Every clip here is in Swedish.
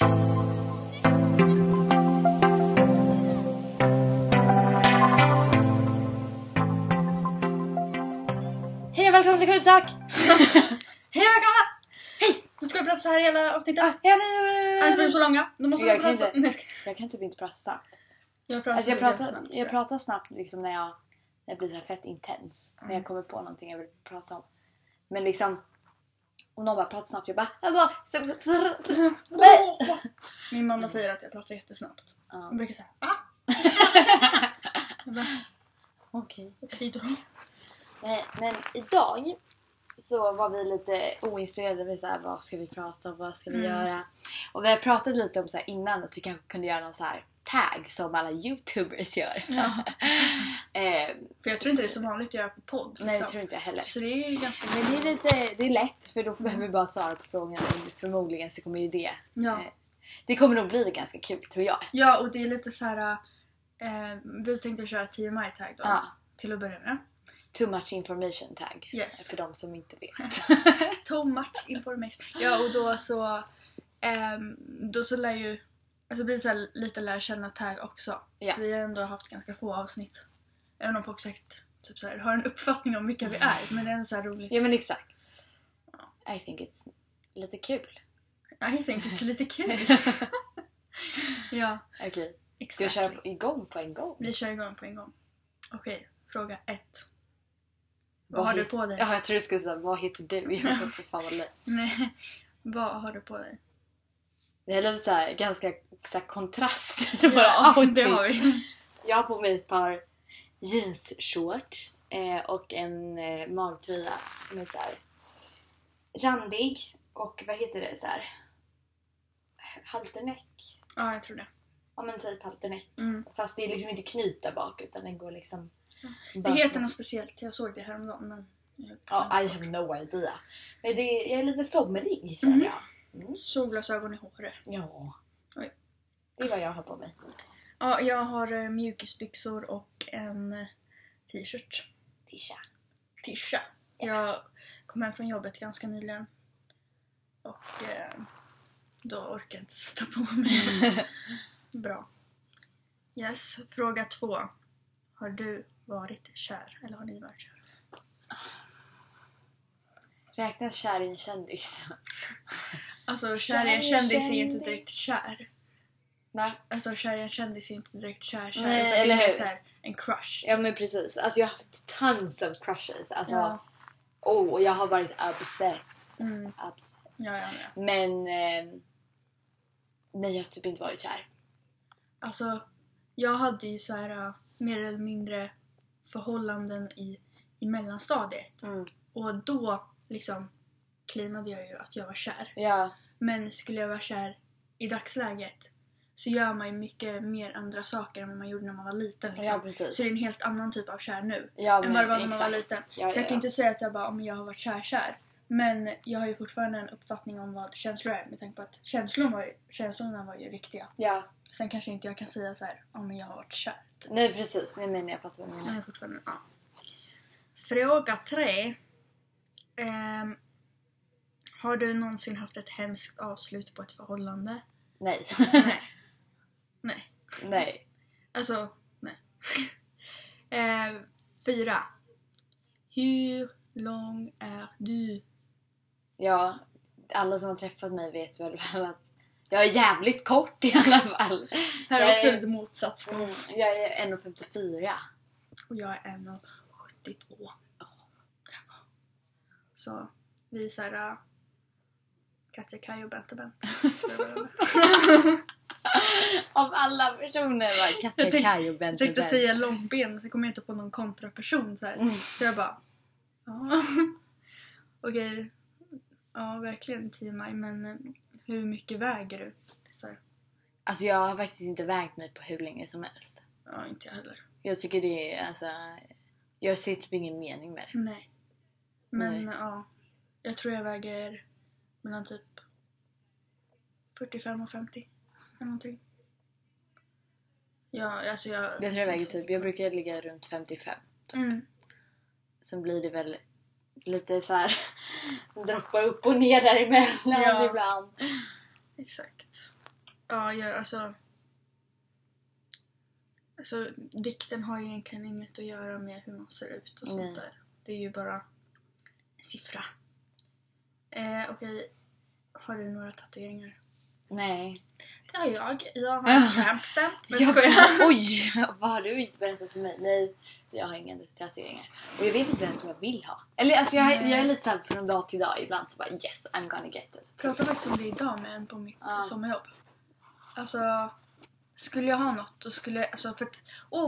Hej och välkommen till Kudsak! Hej och välkomna! Hej! Nu ska jag prata så här hela avsnittet. Annars blir det så långa. Jag kan typ inte prata snabbt. Jag pratar snabbt liksom när jag blir så här fett intens. När jag kommer på någonting jag vill prata om. Men liksom... Och någon bara pratar snabbt, jag bara... Min mamma säger att jag pratar jättesnabbt. Hon brukar säga... Okej då. Men idag så var vi lite oinspirerade. Vi så här, vad ska vi prata om, vad ska vi göra? Och vi har pratat lite om så här innan att vi kanske kunde göra någon så här tag som alla YouTubers gör. Ja. För jag tror inte det är så vanligt att göra på podd. Liksom. Nej, jag tror inte jag heller. Så det är ju ganska... Men det är lite, det är lätt, för då behöver vi bara svara på frågan. Förmodligen så kommer ju det. Ja. Det kommer nog bli ganska kul, tror jag. Ja, och det är lite så här... vi tänkte köra TMI-tag då. Ja. Till att börja med. Too much information tag. Yes. För de som inte vet. Too much information. Ja, och då så lär ju... Alltså blir så här lite lär känna tag också. Ja. Vi har ändå haft ganska få avsnitt. Även om folk sagt typ så här, har en uppfattning om vilka vi är. Men det är så här roligt. Ja men exakt. I think it's lite kul. Ja. Okej. Exactly. Ska vi köra igång på en gång? Vi kör igång på en gång. Okej, fråga 1. Vad har du på dig? Ja, jag tror du skulle säga, vad heter du? Jag får förfalla. Nej, vad har du på dig? Vi har lite så här, ganska så här, kontrast i våra outfits. Jag har på mig ett par jeansshorts och en magtröja som är så här randig och vad heter det så här halterneck. Ja, jag tror det. Ja, men typ halterneck. Mm. Fast det är liksom inte knyta bak utan den går liksom... Det heter något speciellt, jag såg det häromdagen. Men I have no idea. Men jag är lite somrig känner jag. Solglasögon i håret. Ja. Oj. Det är vad jag har på mig. Ja, jag har mjukisbyxor och en t-shirt. Tisha. Ja. Jag kom hem från jobbet ganska nyligen. Och då orkar jag inte sätta på mig. Bra. Yes, fråga 2. Har du varit kär? Eller har ni varit kär? Räknas kär i en kändis? Alltså kär i en kändis är ju inte direkt kär. Nej. Alltså kär i en kändis är ju inte direkt kär. Nej, utan eller det är så här, en crush. Ja men precis. Alltså jag har haft tons of crushes. Alltså, jag har varit obsessed. Mm. Ja. Men nej, jag har typ inte varit kär. Alltså jag hade ju så här mer eller mindre förhållanden i mellanstadiet. Mm. Och då liksom klinade jag ju att jag var kär. Ja. Men skulle jag vara kär i dagsläget så gör man ju mycket mer andra saker än vad man gjorde när man var liten. Liksom. Ja, så det är en helt annan typ av kär nu än vad det var när man var liten. Ja, så jag kan inte säga att jag bara jag har varit kär. Men jag har ju fortfarande en uppfattning om vad känslor är. Med tanke på att känslorna var ju riktiga. Ja. Sen kanske inte jag kan säga så här, jag har varit kär. Typ. Nej precis, nej men jag fattar vad du menar. Fråga 3. Har du någonsin haft ett hemskt avslut på ett förhållande? Nej. Nej. Alltså, nej. 4. Hur lång är du? Ja, alla som har träffat mig vet väl att jag är jävligt kort i alla fall. Här är också lite motsats på oss. Jag är 1,54. Och jag är 1,72. Så vi såhär Katja, Kaj och Bent. Av alla personer var Katja, Kaj och Bent. Jag tänkte säga långben, så kom jag inte på någon kontraperson så här. Så jag bara okej. Ja, verkligen TMI. Men hur mycket väger du? Så här. Alltså jag har faktiskt inte vägt mig på hur länge som helst. Ja, inte jag heller. Jag tycker det är jag ser typ ingen mening med det. Nej. Men ja, jag tror jag väger mellan typ 45 och 50 eller någonting. Ja, alltså jag tror jag väger typ, jag brukar ligga runt 55 typ. Sen blir det väl lite så här droppar upp och ner däremellan ibland. Exakt. Ja, alltså vikten har ju egentligen inget att göra med hur man ser ut och sånt där. Det är ju bara en siffra. Okej, har du några tatueringar? Nej. Det har jag. Jag har en trampstamp. Oj, vad har du inte berättat för mig? Nej, jag har inga tatueringar. Och jag vet inte ens om jag vill ha. Eller alltså jag är lite såhär från dag till dag. Ibland så bara yes, I'm gonna get it. Jag pratade faktiskt om det idag med en på mitt sommarjobb. Alltså, skulle jag ha något då skulle jag, alltså för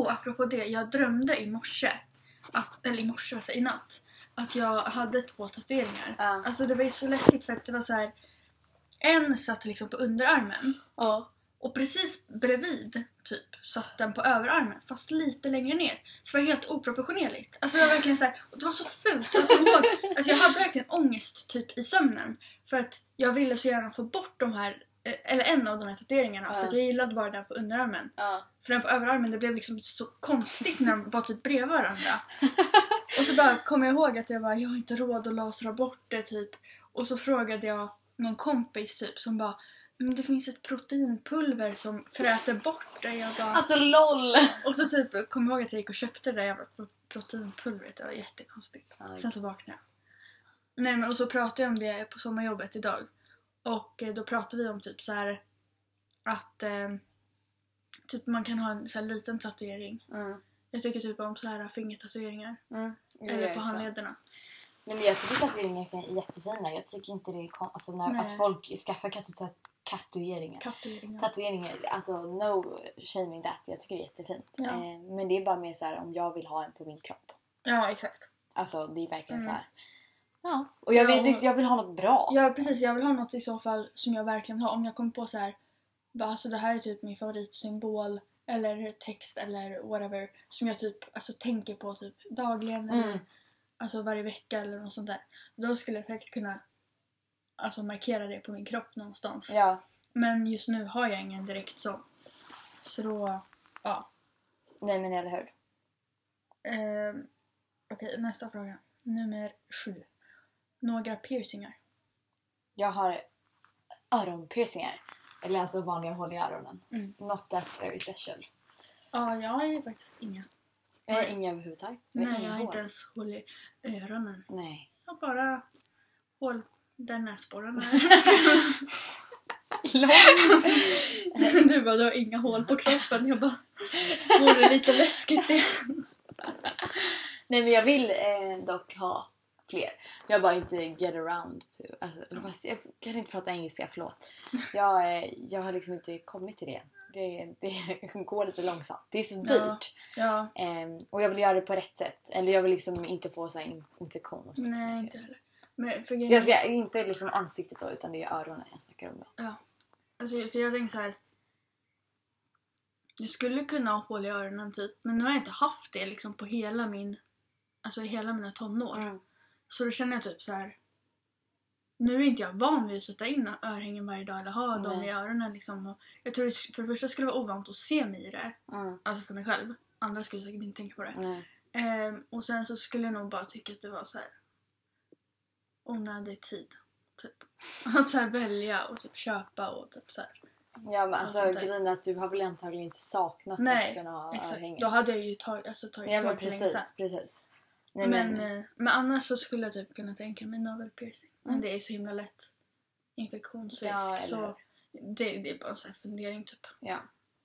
apropå det, jag drömde i morse i natt att jag hade 2 tatueringar. Alltså det var ju så läskigt för att det var så här, en satt liksom på underarmen. Och precis bredvid typ satt den på överarmen fast lite längre ner. Så det var helt oproportionerligt. Alltså det var verkligen så här, och det var så fult att alltså jag hade verkligen ångest typ i sömnen för att jag ville så gärna få bort de här, eller en av de här tatueringarna, för att jag gillade bara den på underarmen. För den på överarmen, det blev liksom så konstigt när de var typ bredvid varandra. Och så bara kom jag ihåg att jag har inte råd att lasra bort det typ. Och så frågade jag någon kompis typ som bara, men det finns ett proteinpulver som fräter bort det. Jag bara, alltså LOL! Och så typ kom jag ihåg att jag gick och köpte det där jävla proteinpulvret. Det var jättekonstigt. Sen så vaknade jag. Nej, men och så pratade jag om det på sommarjobbet idag. Och då pratade vi om typ så här att typ man kan ha en så här liten tatuering. Jag tycker typ om så här fingertatueringar. Eller på handlederna. Nej, men jag tycker tatueringar är jättefina. Jag tycker inte det är alltså när att folk skaffar tatueringar. Alltså no shaming that. Jag tycker det är jättefint. Men det är bara mer så här om jag vill ha en på min kropp. Ja, exakt. Alltså det är verkligen så här. Ja, och jag vill ha något bra. Ja, precis. Jag vill ha något i så fall som jag verkligen har. Om jag kommer på så här, bara, alltså det här är typ min favoritsymbol eller text eller whatever som jag typ alltså tänker på typ dagligen eller alltså varje vecka eller något sånt där. Då skulle jag säkert kunna alltså markera det på min kropp någonstans. Ja. Men just nu har jag ingen direkt så. Så då, ja. Nej, men eller hur? Okej, nästa fråga. Nummer 7. Några piercingar. Jag har öronpiercingar. Eller alltså vanliga hål i öronen. Not that very special. Jag har ju faktiskt inga. Jag har inga överhuvudtaget. Nej, jag har inte ens hål i öronen. Nej. Jag har bara hål där näsborren är. Lång. Du bara, du har inga hål på kroppen. Jag bara, det är lite läskigt det. Nej, men jag vill dock ha fler. Jag bara inte get around to. Alltså, jag kan inte prata engelska, förlåt. Jag har liksom inte kommit till det. Det går lite långsamt. Det är så dyrt. Ja. Och jag vill göra det på rätt sätt. Eller jag vill liksom inte få så här infektion. Nej, inte heller. Men för jag ska inte liksom ansiktet då, utan det är öronen jag snackar om då. Ja. Alltså, för jag tänker så här. Jag skulle kunna ha hål i öronen typ. Men nu har jag inte haft det liksom på hela min... Alltså i hela mina tonår. Så då känner jag typ så här. Nu är inte jag van vid att sätta in örhängen varje dag. Eller ha dem i öronen liksom. Och jag tror att för det första skulle det vara ovant att se mig i det. Alltså för mig själv. Andra skulle säkert inte tänka på det. Och sen så skulle jag nog bara tycka att det var så här. Onödig tid. Typ. Att så här välja och typ köpa och typ så här. Ja, men alltså grejen är att du har väl antagligen inte saknat att kunna ha örhängen. Då hade jag ju tagit ja, men precis. Nej, men annars så skulle jag typ kunna tänka mig novel piercing. Men det är så himla lätt infektionsrisk. Ja, så det är bara en sån här fundering typ. Ja.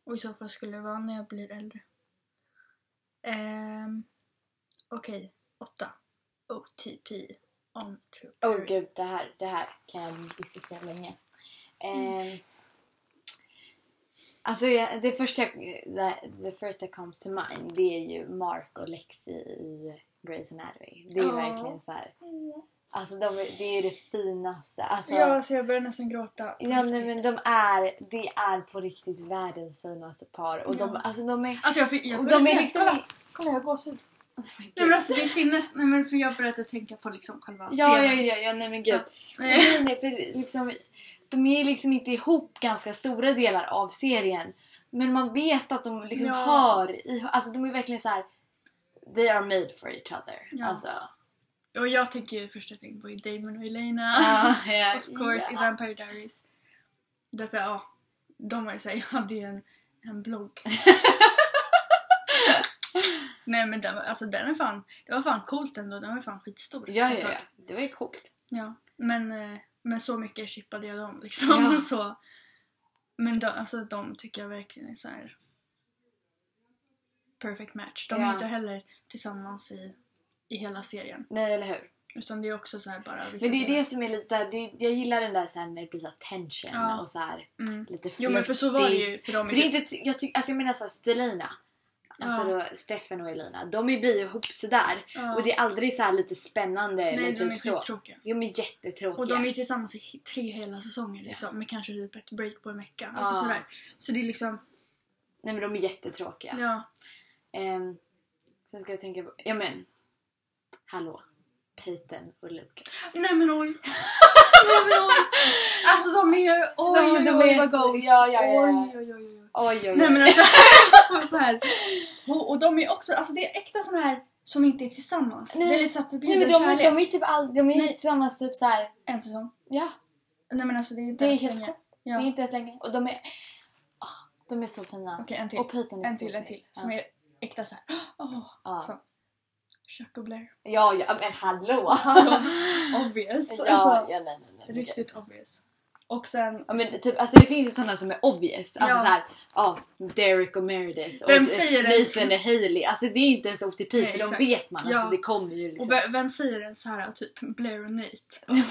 Och i så fall skulle det vara när jag blir äldre. Okej, 8. OTP. On true. Gud, det här kan jag diskutera länge. Alltså det första comes to mind, det är ju Mark och Lexi i Grey's Anatomy. Det är verkligen så här. Alltså det är det finaste. Alltså, så jag börjar nästan gråta. Ja, nej, men det är på riktigt världens finaste par. Och de är liksom... Kolla, jag har gåshud. Nej, men alltså det är sinnes... Nej, men för jag började tänka på liksom själva scenen. Ja, nej men gud. Nej, för liksom... De är liksom inte ihop ganska stora delar av serien. Men man vet att de liksom alltså de är verkligen så här. They are made for each other. Ja. Alltså. Och jag tänker ju första ting på Damon och Elena. Of course, i Vampire Diaries. Därför, de var ju såhär, jag hade ju en blogg. Nej men den, alltså den är fan, det var fan coolt ändå, den var fan skitstor. Ja, det var ju coolt. Ja, men så mycket chippade jag dem liksom, ja. Så. Men de, alltså de tycker jag verkligen är så här perfect match. De är inte heller tillsammans i hela serien. Nej, eller hur? Utan det är också så här bara... Men det är det som är lite... jag gillar den där sen när det blir så här tension och så här lite flykt. Jo, men för så var det ju för dem. För det är inte... jag menar så här Stelina. Alltså då, Stefan och Elena. De blir ju ihop sådär. Ja. Och det är aldrig så här lite spännande. Nej, lite de är så tråkiga. De är jättetråkiga. Och de är tillsammans i 3 hela säsonger liksom. Ja. Men kanske typ ett break på en vecka. Ja. Alltså sådär. Så det är liksom... Nej, men de är jättetråkiga. Ja. Sen ska jag tänka på... Ja, men... Hallå. Peyton och Lucas. Nej men oj. Alltså de är ju oj vad goals. Ja. Nej men alltså så här. Och de är också, alltså det är äkta såna här som inte är tillsammans. Nej. Det är lite så förbjuden kärlek. Nej men de är typ de är tillsammans typ så här en säsong. Ja. Nej men alltså det är inte ens länge. Och de är så fina. Okej, en till. Och Peyton är en till, så en till. Som är äkta så här. Så. Chocolate. Ja, men hallå. Obvious. Ja, nej. Riktigt obvious. Och sen... Ja, men typ, alltså det finns ju sådana som är obvious. Alltså såhär, Derek och Meredith. Vem och säger Mason och Hayley. Alltså det är inte ens OTP, nej, för de vet man. Alltså det kommer ju liksom. Och vem säger den så här typ Blair och Nate?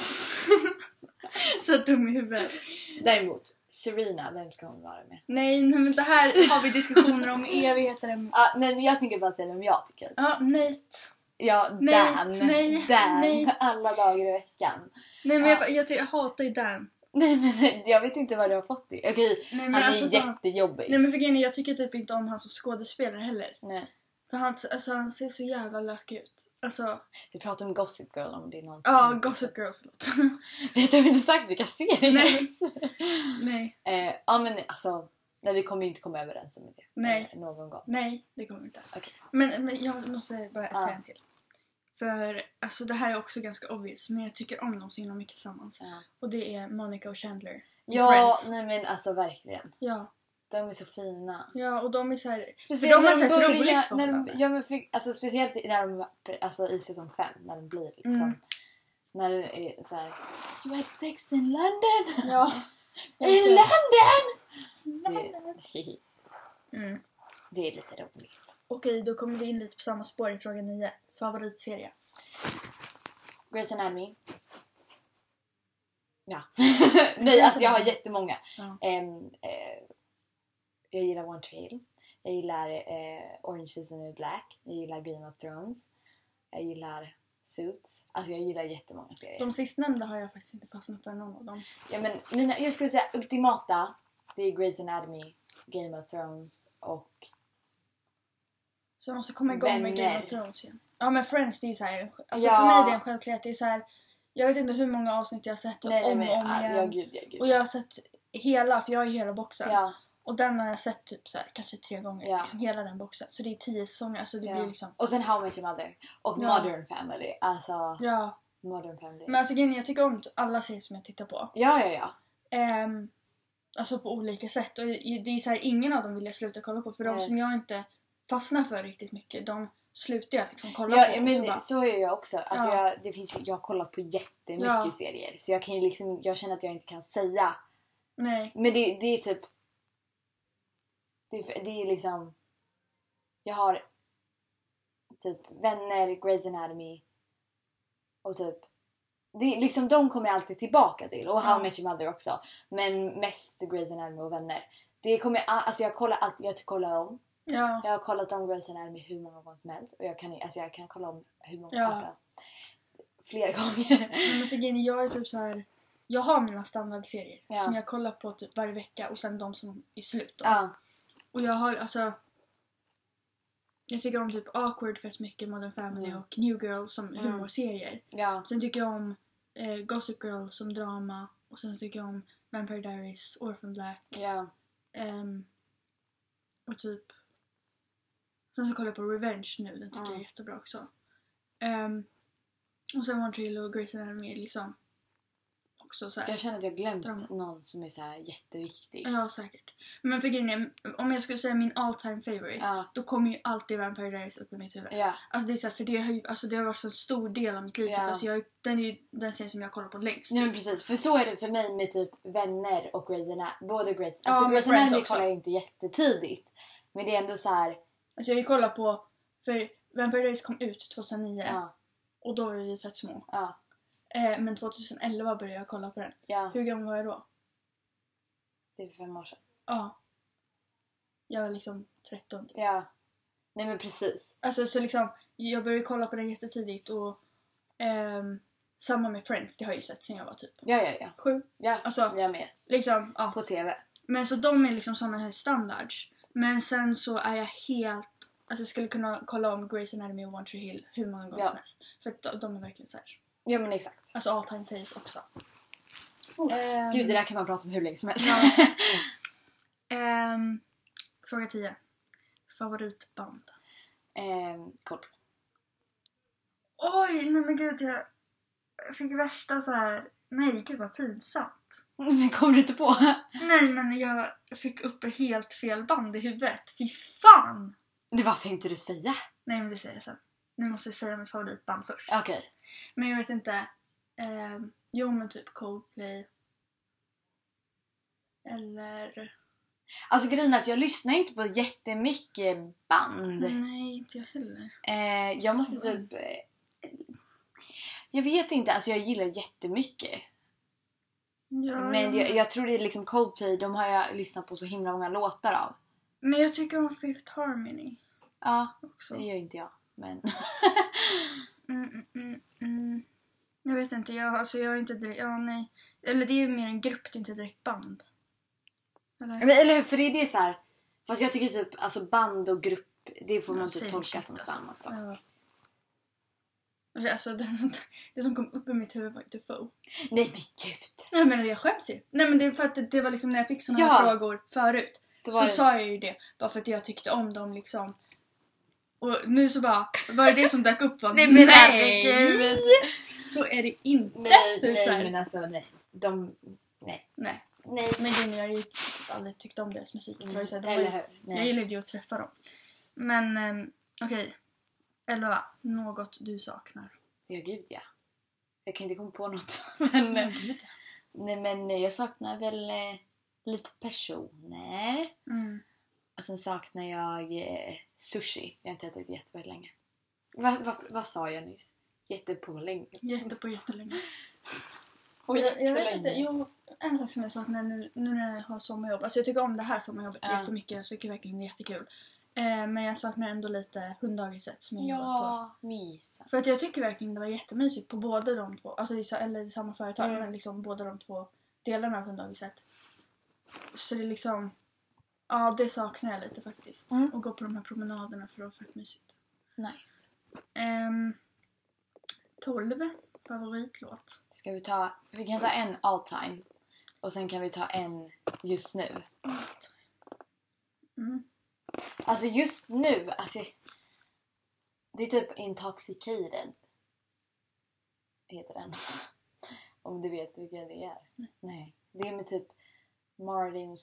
Så dum i huvudet. Däremot, Serena, vem ska hon vara med? Nej, men det här har vi diskussioner om evigheter. Nej, men jag tänker bara säga vem jag tycker. Ja, Dan. Alla dagar i veckan. Nej, men jag hatar ju Dan. Nej, men jag vet inte vad du har fått det. Okej, nej, men han är jättejobbig. Nej, men för grejen, jag tycker typ inte om han som skådespelare heller. Nej. För han ser så jävla lökig ut. Alltså... Vi pratar om Gossip Girl om det är någonting. Ja, Gossip Girl, förlåt. Vet du inte sagt vilka serier? Nej. Ja, men alltså... Nej, vi kommer ju inte komma överens om det. Nej. Någon gång. Nej, det kommer inte. Okay. Men jag måste bara säga en till. För alltså, det här är också ganska obvious. Men jag tycker om dem så himla mycket tillsammans. Och det är Monica och Chandler. Ja, Friends. Nej men alltså verkligen. Ja. De är så fina. Ja, och de är så här... Speciellt för de har sett roligt för honom. Ja, men för, alltså speciellt när de, alltså, i säsong 5. När de blir liksom... När det är så här... You had sex in London! Ja. In London! Det är lite roligt. Okej, då kommer vi in lite på samma spår i fråga 9. Favoritserie? Grey's Anatomy. Ja. Nej, alltså jag har jättemånga. Jag gillar One Tree Hill. Jag gillar Orange is the New Black. Jag gillar Game of Thrones. Jag gillar Suits. Alltså jag gillar jättemånga serier. De sistnämnda har jag faktiskt inte fastnat för någon av dem. Ja, men jag skulle säga ultimata. Det är Grey's Anatomy, Game of Thrones och... Så jag måste komma igång med Game of Thrones igen. Ja, men Friends, det är så här... Alltså för mig är det en självklart. Det är så här... Jag vet inte hur många avsnitt jag har sett om igen. Ja, gud. Och jag har sett hela, för jag är hela boxen. Ja. Och den har jag sett typ så här, kanske 3 gånger. Yeah. Liksom hela den boxen. Så det är 10 säsonger. Alltså det blir liksom... Och sen How I Met Your Mother. Och Modern Family. Alltså... Ja. Modern Family. Men alltså jag tycker om alla serier som jag tittar på. Ja. Alltså på olika sätt. Och det är så här, ingen av dem vill jag sluta kolla på. För de som jag inte fastnar för riktigt mycket. De slutar jag liksom kolla på. Men så, bara... så är jag också. Alltså jag har kollat på jättemycket serier. Så jag kan ju liksom... Jag känner att jag inte kan säga. Nej. Men det är typ... Det är liksom... Jag har typ vänner, Grey's Anatomy och typ... Det är liksom, de kommer jag alltid tillbaka till. Och How I Met Your Mother också. Men mest Grey's Anatomy och vänner. Det kommer, alltså jag kollar alltid, jag kollar om. Ja. Jag har kollat om Grey's Anatomy hur många gånger som helst. Och jag kan kolla om hur många alltså, fler gånger. Men för Jenny, jag är typ så här... Jag har mina standardserier som jag kollar på typ varje vecka. Och sen de som är slut då. Ja. Och jag har, alltså... Jag tycker om typ Awkward fast mycket, Modern Family och New Girl som humorserier. Ja. Sen tycker jag om Gossip Girl som drama. Och sen tycker jag om Vampire Diaries, Orphan Black. Ja. Och typ... Sen så kollar jag på Revenge nu, den tycker jag är jättebra också. Och sen One Tree Hill och Grey's Anatomy liksom... också så här. Jag känner att jag glömt någon som är så här jätteviktig. Ja, säkert. Men för grejen, om jag skulle säga min all time favorite, då kommer ju alltid Vampire Diaries upp i mitt huvud. Ja. Alltså det är så här, för det har ju, alltså det har varit så en stor del av mitt liv. Ja. Typ. Alltså jag, den är ju den serien som jag kollar på längst. Typ. Nej, men precis, för så är det för mig med typ Vänner och Grey's Anatomy. Både Grey's, alltså Grey's Anatomy kollar jag inte jättetidigt. Men det är ändå så här. Alltså jag kollar på, för Vampire Diaries kom ut 2009. Ja. Och då var vi fett små. Ja. Men 2011 började jag kolla på den. Ja. Hur gammal var jag då? Det är 5 år sedan. Ja. Jag var liksom 13. Typ. Ja. Nej men precis. Alltså så liksom, jag började kolla på den jättetidigt. Och samma med Friends, det har jag ju sett sen jag var typ 7. Ja, alltså, jag med. Liksom, ja. På tv. Men så de är liksom sådana här standards. Men sen så är jag helt... Alltså jag skulle kunna kolla om Grey's Anatomy och One Tree Hill hur många gånger som helst. För att de är verkligen så här. Ja men exakt. Alltså all time faves också. Gud, det där kan man prata om hur länge som helst. Fråga 10. Favoritband? Coldplay. Oj, nej men gud, jag fick värsta så här. Nej, gud vad pinsamt. Men kom du inte på? Nej, men jag fick upp helt fel band i huvudet. Fy fan! Det var tänkte du säga? Nej, men det säger jag sen. Nu måste jag säga mitt favoritband först. Okej. Okay. Men jag vet inte. Jo, men typ Coldplay. Eller... Alltså grejen är att jag lyssnar inte på jättemycket band. Nej, inte jag heller. Jag måste typ... Jag vet inte. Alltså jag gillar jättemycket. Ja, men jag tror det är liksom Coldplay. De har jag lyssnat på så himla många låtar av. Men jag tycker om Fifth Harmony. Ja, också. Det gör inte jag. Men... Jag vet inte, jag är inte direkt... Ja, nej. Eller det är ju mer en grupp, det är inte direkt band. Eller hur, för det är det så här... Fast jag tycker typ, alltså band och grupp, det får man typ tolka som samma sak. Alltså det som kom upp i mitt huvud var inte få. Nej men gud. Nej men jag skäms ju. Nej men det är för att det var liksom när jag fick såna här frågor förut. Så sa jag ju det. Bara för att jag tyckte om dem liksom. Och nu så bara, var det som dök upp? Var, nej! Så är det inte. Nej, typ nej så här. Men alltså nej. De, nej. Men jag ju aldrig tyckte om deras musik. Mm. Så här, eller hur? Nej. Jag gillade ju att träffa dem. Men okej. Elva, något du saknar? Ja gud ja. Jag kan inte komma på något. Men, nej men jag saknar väl lite personer. Mm. Och sen saknar jag sushi. Jag har inte ätit jätteväldigt länge. Vad sa jag nyss? Jättelänge. Jag vet inte. Jo, en sak som jag saknar nu när jag har sommarjobb. Alltså jag tycker om det här sommarjobbet jättemycket. Jag tycker verkligen det är jättekul. Men jag saknar ändå lite hunddagiset som jag jobbar på. Mysa. För att jag tycker verkligen det var jättemysigt på båda de två. Alltså eller i samma företag. Men liksom båda de två delarna av hunddagiset. Så det är liksom... Ja, det saknar jag lite faktiskt. Och gå på de här promenaderna, för det var fett mysigt. Nice. 12 favoritlåt. Ska vi ta... Vi kan ta en all time. Och sen kan vi ta en just nu. All time. Alltså just nu... Alltså, det är typ Intoxicated. Heter den. Om du vet vilken det är. Nej. Det är med typ... Martin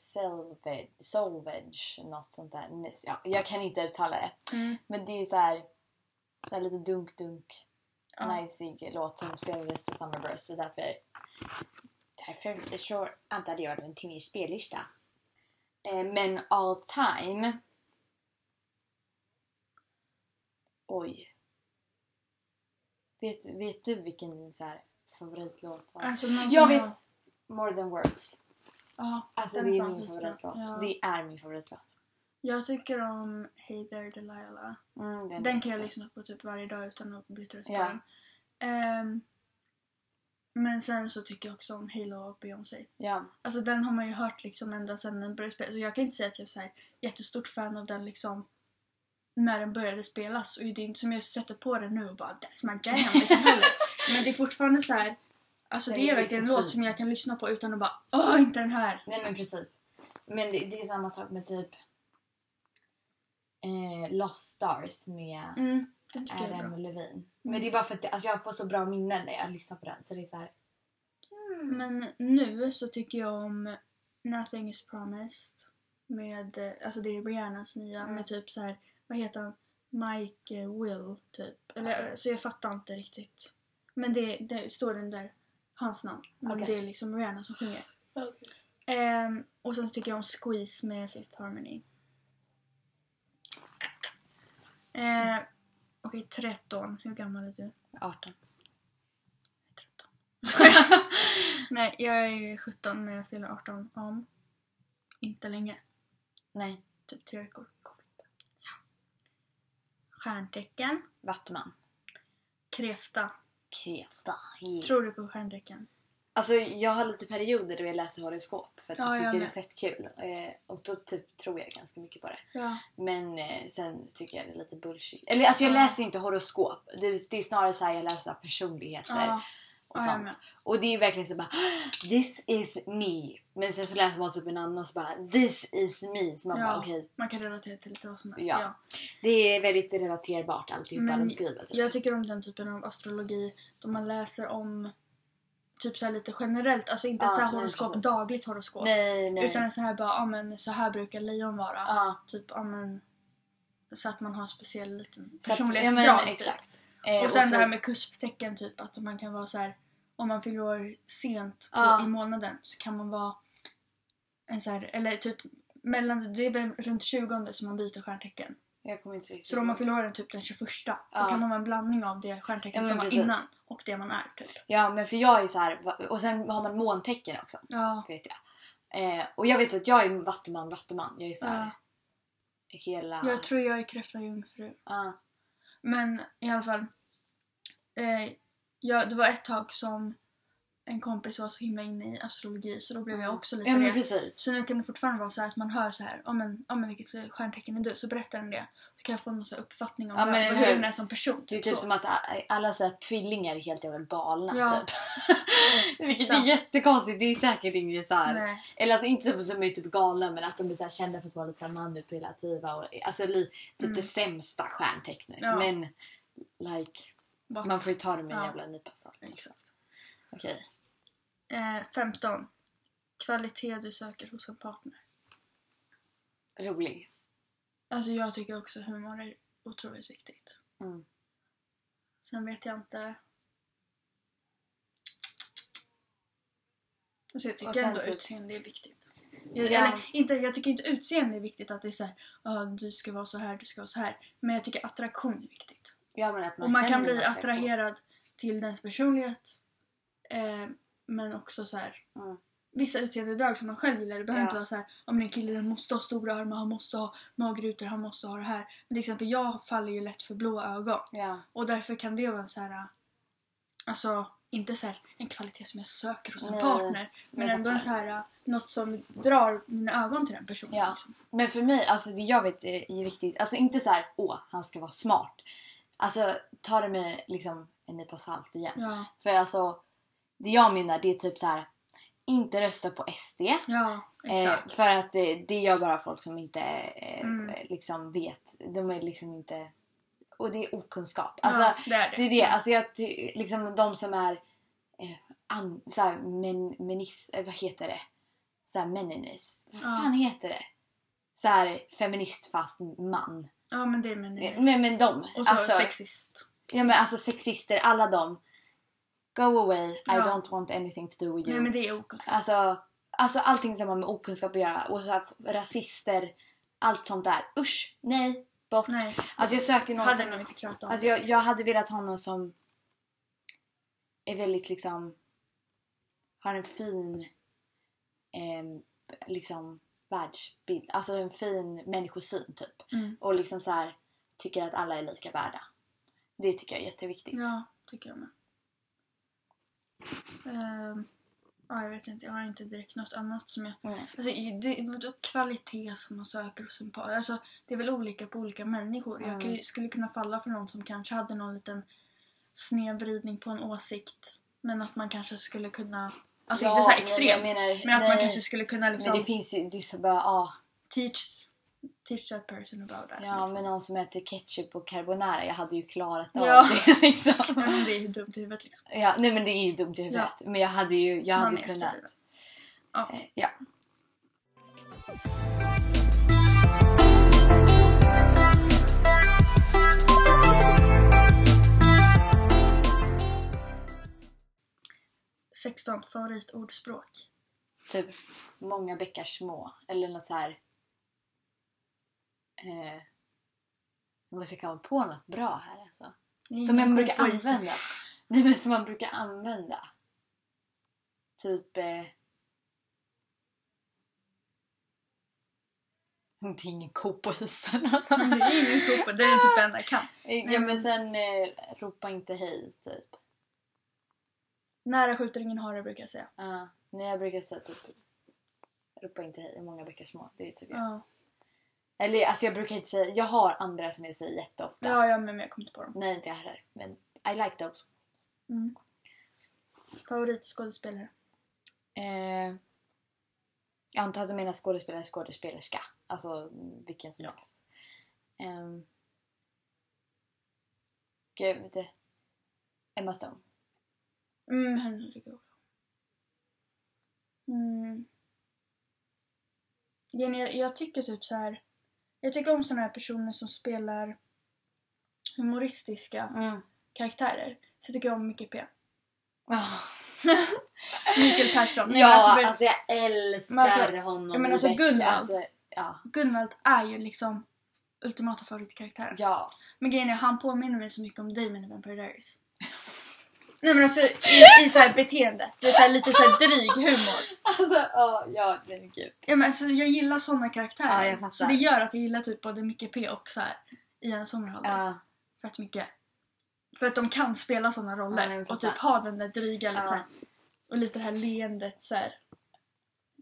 Solveig, något sånt där. Ja, jag kan inte uttala det. Men det är så här lite dunk niceig låt som spelades på Summerburst. Så därför så antade jag den till min spellista. Men all time. Oj. Vet du vilken så här favoritlåt var? Alltså, jag vet More Than Words. Alltså det är min favoritlåt. Ja. Det är min favoritlåt. Jag tycker om Hey There Delilah. Den kan jag lyssna på typ varje dag utan att bli trött på den. Men sen så tycker jag också om Halo och Beyoncé. Ja. Alltså den har man ju hört liksom ända sedan den började spelas. Jag kan inte säga att jag är så här jättestort fan av den liksom när den började spelas. Och det är inte som jag sätter på den nu och bara that's my jam liksom. Men det är fortfarande så här. Alltså det är verkligen en låt som jag kan lyssna på utan att bara, inte den här. Nej men precis. Men det är samma sak med typ Lost Stars med Adam Levine. Men det är bara för att alltså jag får så bra minnen när jag lyssnar på den. Så det är så här. Men nu så tycker jag om Nothing is Promised. Med, alltså det är Rihannas nya, med typ så här, vad heter han? Mike Will typ. Eller, så jag fattar inte riktigt. Men det står den där, hans namn. Men okay. Det är liksom Rihanna som sjunger. Okay. Och sen så tycker jag om Squeeze med Fifth Harmony. 13. Hur gammal är du? 18. 13. Nej, jag är 17 när jag fyller 18 om inte länge. Nej. Typ 3 veckor. Ja. Stjärntecken. Vattman. Kräfta. Kräfta. Yeah. Tror du på stjärntecken? Alltså jag har lite perioder där jag läser horoskop för att jag tycker det är fett kul. Och då typ tror jag ganska mycket på det. Ja. Men sen tycker jag det är lite bullshit. Eller alltså jag läser inte horoskop. Det är snarare så här jag läser personligheter och sånt. Och det är verkligen så bara this is me. Men sen så läser man typ en annan så bara this is me. Så man bara okej. Man kan relatera till lite vad som helst. Ja. Det är väldigt relaterbart alltid vad de skriver. Typ. Jag tycker om den typen av astrologi då man läser om typ så här lite generellt, alltså inte ett så här horoskop, precis. Dagligt horoskop. Nej. Utan så här bara, men så här brukar lejon vara. Typ, men så att man har en speciell liten personlighetsdrag. Ja, men, exakt. Typ. Och sen och det här med kusptecken typ, att man kan vara så här, om man fyller år sent i månaden så kan man vara en så här, eller typ mellan, det är väl runt 20 som man byter stjärntecken. Jag kommer inte riktigt. Så om man fyller åren typ den 21, då kan man ha en blandning av det stjärntecken som var innan och det man är typ. Ja, men för jag är så här, och sen har man måntecken också. Ja. Vet jag. Och jag vet att jag är vattuman. Jag är så här hela. Jag tror jag är kräfta jungfru. Men i alla fall det var ett tag som en kompis var så himla inne i astrologi så då blev jag också lite precis. Så nu kan det fortfarande vara så här att man hör så här men vilket stjärntecken är du? Så berättar den det. Så kan jag få en massa uppfattning om hur den är som person. Typ det är typ som att alla så här tvillingar är helt jävla galna typ. Vilket är jättekonstigt. Det är säkert inget så här. Nej. Eller alltså inte så att de är typ galna men att de är så här kända för att vara lite så här manipulativa och alltså typ det sämsta stjärntecknet. Ja. Men like man får ju ta det med en jävla nypa salt. Exakt. Okej. 15. Kvalitet du söker hos en partner. Rolig. Alltså jag tycker också humor är otroligt viktigt. Sen vet jag inte. Alltså jag tycker ändå utseende är viktigt. Jag tycker inte utseende är viktigt att det är så här, du ska vara så här, du ska vara så här. Men jag tycker attraktion är viktigt. Ja, men man kan bli attraherad till dens personlighet. Men också så här vissa utseendedrag som man själv gillar. Det behöver inte vara så här om en kille måste ha stora armar, han måste ha magrutor, han måste ha det här. Men till exempel jag faller ju lätt för blå ögon. Och därför kan det vara en så här alltså inte så här en kvalitet som jag söker hos en partner men ändå en så här något som drar mina ögon till den personen. Liksom. Men för mig alltså det jag vet är viktigt. Alltså inte så här han ska vara smart. Alltså ta det med liksom en nypa salt igen. För alltså det jag menar, det är typ så här inte rösta på SD. Ja, exakt. För att det gör bara folk som inte liksom vet. De är liksom inte. Och det är okunskap. Alltså, ja, det är det. Alltså jag liksom de som är så här menis, vad heter det? Så här meninis. Vad fan heter det? Så här feminist fast man. Ja, men det är meninis. Men de och så alltså, sexist. Ja, men alltså sexister alla de. Go away, I don't want anything to do with you. Nej, men det är okunskap. Alltså allting som har med okunskap att göra. Och så här, rasister, allt sånt där. Usch, nej, bort. Nej. Alltså jag söker någon hade som... Inte alltså jag hade velat ha någon som är väldigt liksom... Har en fin liksom världsbild. Alltså en fin människosyn typ. Och liksom så här tycker att alla är lika värda. Det tycker jag är jätteviktigt. Ja, tycker jag med. Jag vet inte, jag har inte direkt något annat som jag alltså, det är något kvalitet som man söker hos en par. Alltså det är väl olika på olika människor. Jag skulle kunna falla för någon som kanske hade någon liten snedvridning på en åsikt, men att man kanske skulle kunna alltså inte så här extremt, men att man kanske skulle kunna liksom, men det finns ju det är så bara teach teach that person about that. Ja, liksom. Men någon som äter ketchup och carbonara, jag hade ju klarat av det liksom. Ja, men det är ju dumt i huvudet liksom. Ja, nej men det är ju dumt i huvudet. Ja. Men jag hade kunnat. Ja. Ja. Favoritordspråk. Typ många bäckar små. Eller något så här. Man måste komma på något bra här alltså. Nej, som man brukar använda. Nej men som man brukar använda. Typ. Det är ingen ko på isen alltså. Det är ingen ko på. Det är typ den där kan. Ja men sen ropa inte hej typ. Nära skjuter ingen hare brukar jag säga. Men jag brukar säga typ ropa inte hej, många bäckar små. Det är typ jag. Eller alltså jag brukar inte säga, jag har andra som jag säger jätteofta. Ja men jag kommer inte på dem. Nej inte jag heller. Men I like those. Mm. Favoritskådespelare? Jag antar att du menar skådespelerska. Alltså vilken som helst. Gud. Emma Stone. Henne tycker jag också. Jag tycker typ så här. Jag tycker om såna här personer som spelar humoristiska karaktärer. Så tycker jag om Mikkel P. Mikkel Persbrandt. Ja, alltså jag älskar honom. Jag menar alltså Gunvald. Alltså, ja. Gunvald är ju liksom ultimata favoritkaraktären. Ja. Men grejen är, han påminner mig så mycket om Damon i Vampire Diaries. Nej men alltså i så här beteendet. Det är så här, lite så här dryg humor. Alltså det är kul. Ja men alltså jag gillar såna karaktärer. Ja, jag fattar. Så det gör att jag gillar typ både Mikkel P och så här i en sån roll. Fett mycket. För att de kan spela såna roller och typ ha den där dryga lite så här, och lite det här leendet så här,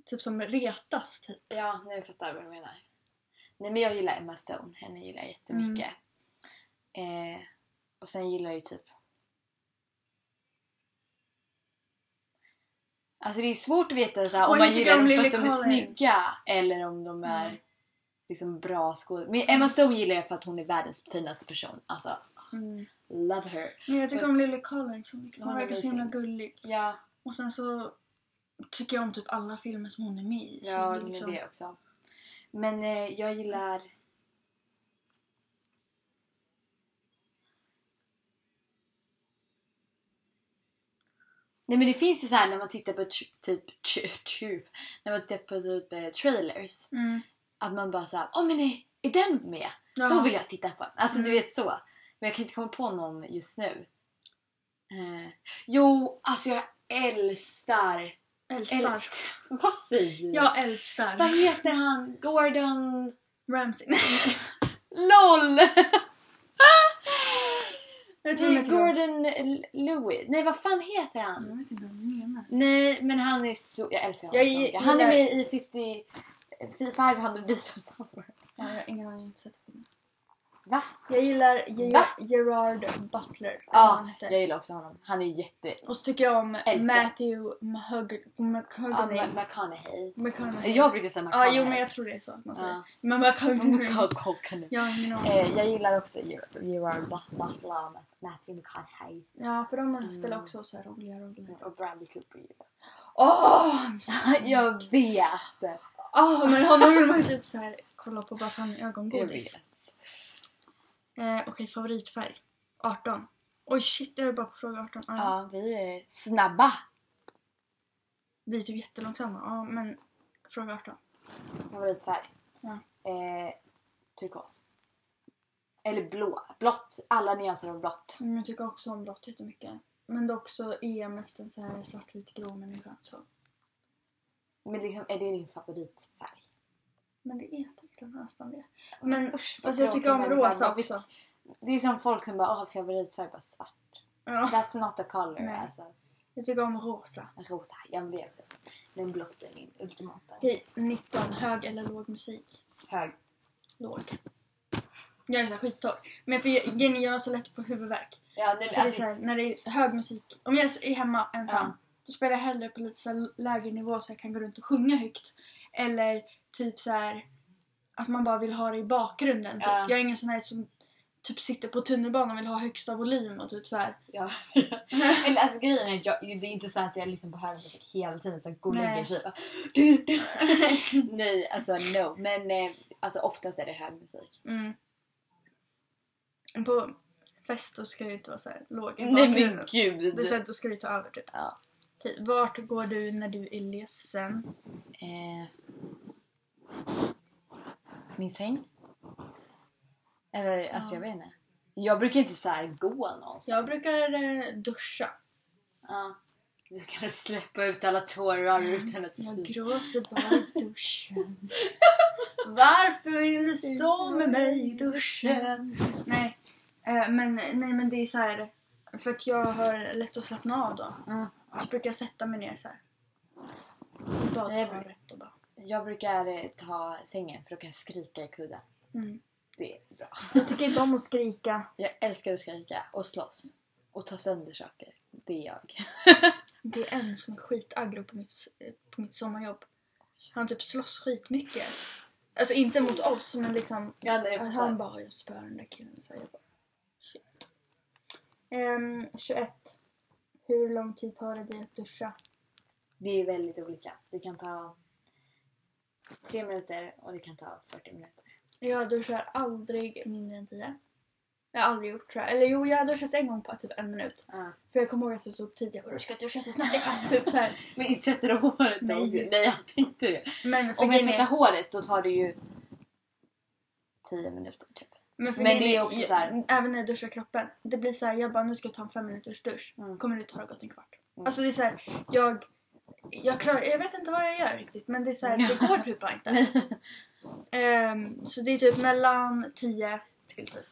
typ som retas typ. Ja, nu fattar jag vad du menar. Nej men jag gillar Emma Stone. Henne gillar jag jättemycket. Och sen gillar jag ju typ. Alltså det är svårt att veta så här, om man gillar dem för att de är snygga eller om de är liksom bra skådespelare. Men Emma Stone gillar jag för att hon är världens finaste person. Alltså, love her. Men jag tycker om Lily Collins. Hon verkar så himla gullig. Ja. Och sen så tycker jag om typ alla filmer som hon är med i. Ja, det är liksom... det också. Men jag gillar... Nej men det finns ju så här när man tittar på trailers att man bara så här, men är den med? Ja. Då vill jag titta på den. Alltså du vet så. Men jag kan inte komma på någon just nu. Alltså jag älskar. Vad säger du? Jag älskar. Vad heter han? Gordon Ramsay. LOL. Gordon Lewis. Nej, vad fan heter han? Jag vet inte vad du menar. Nej, men han är så... Jag älskar honom. Han är med i 500 Days of Summer. Jag har ingen aning, inte sett filmen. Va? Jag gillar Gerard Butler. Ja, jag gillar också honom. Han är Och så tycker jag om Matthew McConaughey. Jag brukar säga McConaughey. Ja, men jag tror det är så att man säger. Men McConaughey. Jag gillar också Gerard Butler, Matthew McConaughey. Ja, för de spelar också så här roliga roller. Och Bradley Cooper. Jag vet. Men honom vill man typ så här kolla på bara fan ögongodis. Jag vet. Okej, favoritfärg. 18. Oj shit, jag är bara på fråga 18. Ja, vi är snabba. Vi är typ jättelångsamma. Ja, men fråga 18. Favoritfärg. Ja. Turkos. Eller blå. Blått. Alla nyanser av blått. Jag tycker också om blått jättemycket. Men det också är mest en så här svartvit grå människa. Så. Men liksom, är det din favoritfärg? Men det är typ nästan det. Men usch, fast jag tycker om rosa också. Det är som folk som bara, favoritfärg bara svart. That's not a color. Alltså. Jag tycker om rosa. Rosa, jag vill också. Men blått är min ultimata. Okej, 19. Hög eller låg musik? Hög. Låg. Jag är så här skittorg. Men för jag är så lätt att få huvudvärk. Ja, det, så alltså, det är så här, när det är hög musik. Om jag är hemma ensam, då spelar jag hellre på lite så här lägre nivå så jag kan gå runt och sjunga högt. Eller... typ så här att man bara vill ha det i bakgrunden typ. Ja. Jag är ingen sån här som typ sitter på tunnelbanan och vill ha högsta volym och typ så här. Ja. Eller alltså grejen är jag, det är inte så att jag liksom på hög musik hela tiden så går lägger sig. Nej, alltså no, men alltså oftast är det hög musik. Mm. På fest då ska det ju inte vara så här låg i bakgrunden. Nej, men gud. Det är så att då ska du ta över typ. Ja. Okej, vart går du när du är ledsen? Min säng. Eller, alltså jag vet inte. Jag brukar inte så här gå någon. Jag brukar duscha. Ja. Du kan släppa ut alla tårar utan att jag gråter bara i duschen. Varför vill du stå med mig i duschen? Nej. Men det är så här för att jag har lätt att slappna av då. Mm. Så brukar jag sätta mig ner så här. Jag brukar ta sängen för då kan jag skrika i kudden. Mm. Det är bra. Jag tycker inte om att skrika. Jag älskar att skrika och slåss. Och ta sönder saker. Det är jag. Det är en som är skitaggro på mitt sommarjobb. Han typ slåss skitmycket. Alltså inte mot oss men liksom. Ja, det är att han bara jag spör den där killen. Så jag bara, shit. 21. Hur lång tid tar det dig att duscha? Det är väldigt olika. Det kan ta 3 minuter och det kan ta 40 minuter. Jag duschar aldrig mindre än 10. Jag har aldrig gjort så här. Eller jo, jag har duschat en gång på typ 1 minut. För jag kommer ihåg att jag såg tidigare. Och du ska duscha så snabbt. Typ så här. Men inte tvättar håret då? Nej, jag tänkte det. Men om jag tvättar håret då tar det ju 10 minuter typ. Men det är också så här. Även när jag duschar kroppen. Det blir så här, jag bara nu ska jag ta en 5 minuters dusch. Kommer det ta gått en kvart. Alltså det är så här, jag vet inte vad jag gör riktigt. Men det är så här, det går typ bara inte. Så det är typ mellan 10 till typ.